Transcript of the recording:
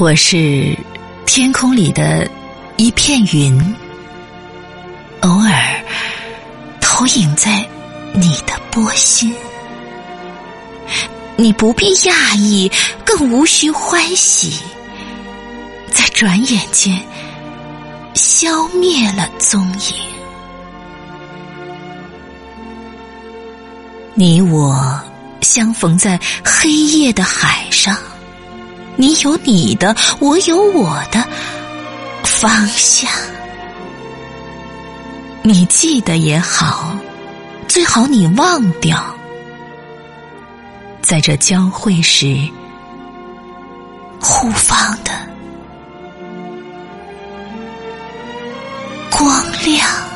我是天空里的一片云，偶尔投影在你的波心。你不必讶异，更无需欢喜，在转眼间消灭了踪影。你我相逢在黑夜的海上，你有你的，我有我的方向。你记得也好，最好你忘掉。在这交汇时互放的光亮。